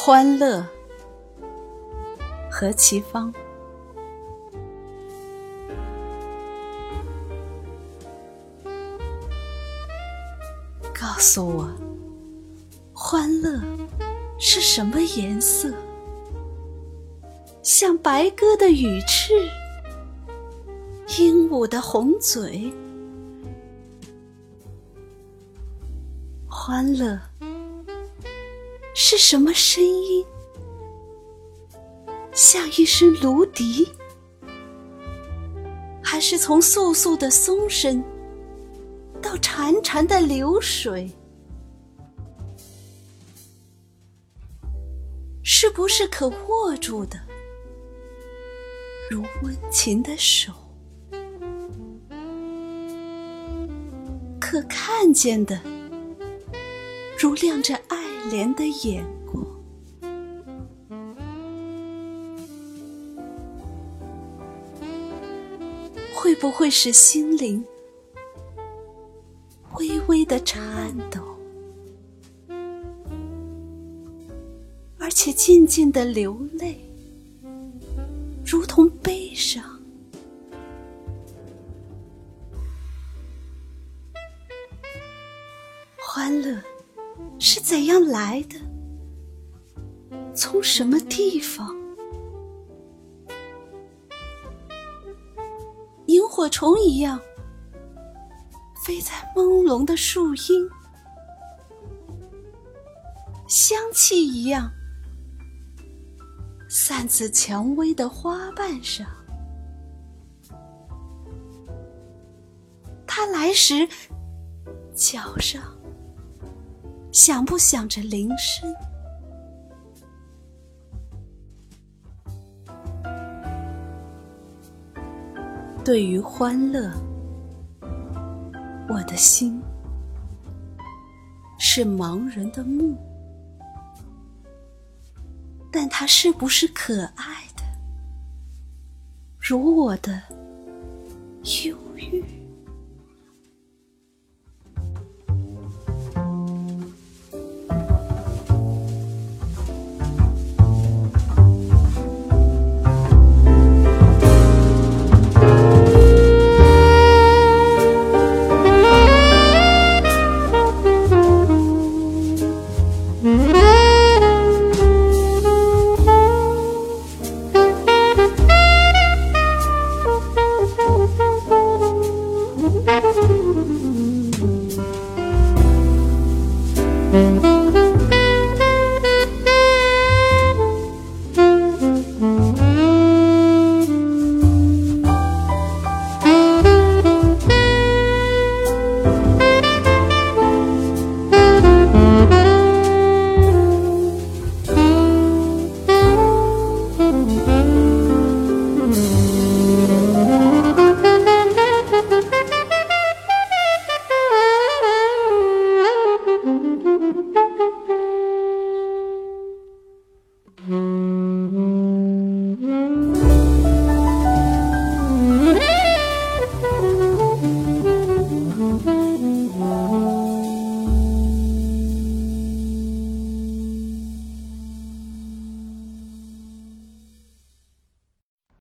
欢乐，何其芳。告诉我，欢乐是什么颜色？像白鸽的羽翅，鹦鹉的红嘴。欢乐是什么声音？像一声芦笛，还是从簌簌的松声到潺潺的流水？是不是可握住的，如温情的手？可看见的，如亮着爱怜的眼光。会不会使心灵微微的颤抖，而且静静的流泪，如同悲伤？欢乐是怎样来的？从什么地方？萤火虫一样飞在朦胧的树荫，香气一样散自蔷薇的花瓣上。它来时脚上响不响着铃声？对于欢乐，我的心是盲人的目，但它是不是可爱的，如我的忧郁？